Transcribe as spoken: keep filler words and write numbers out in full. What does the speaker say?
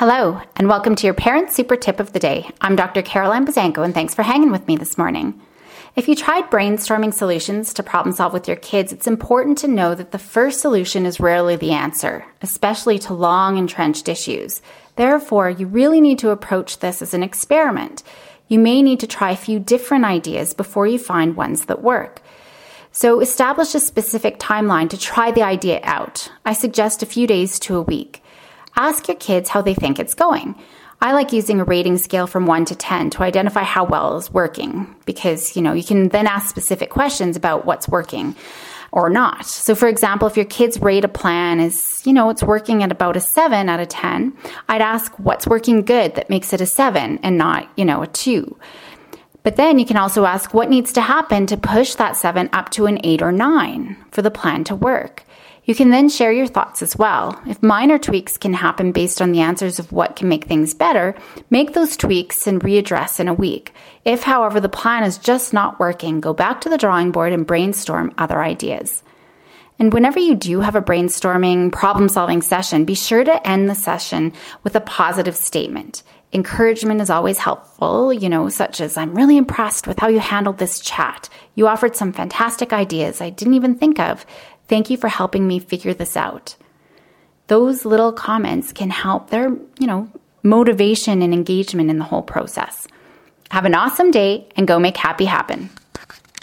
Hello, and welcome to your Parent Super Tip of the Day. I'm Doctor Caroline Buzanko, and thanks for hanging with me this morning. If you tried brainstorming solutions to problem solve with your kids, it's important to know that the first solution is rarely the answer, especially to long entrenched issues. Therefore, you really need to approach this as an experiment. You may need to try a few different ideas before you find ones that work. So establish a specific timeline to try the idea out. I suggest a few days to a week. Ask your kids how they think it's going. I like using a rating scale from one to ten to identify how well it's working because, you know, you can then ask specific questions about what's working or not. So, for example, if your kids rate a plan as, you know, it's working at about a seven out of ten, I'd ask what's working good that makes it a seven and not, you know, a two. But then you can also ask what needs to happen to push that seven up to an eight or nine for the plan to work. You can then share your thoughts as well. If minor tweaks can happen based on the answers of what can make things better, make those tweaks and readdress in a week. If, however, the plan is just not working, go back to the drawing board and brainstorm other ideas. And whenever you do have a brainstorming, problem-solving session, be sure to end the session with a positive statement. Encouragement is always helpful, you know, such as, I'm really impressed with how you handled this chat. You offered some fantastic ideas I didn't even think of. Thank you for helping me figure this out. Those little comments can help their, you know, motivation and engagement in the whole process. Have an awesome day and go make happy happen.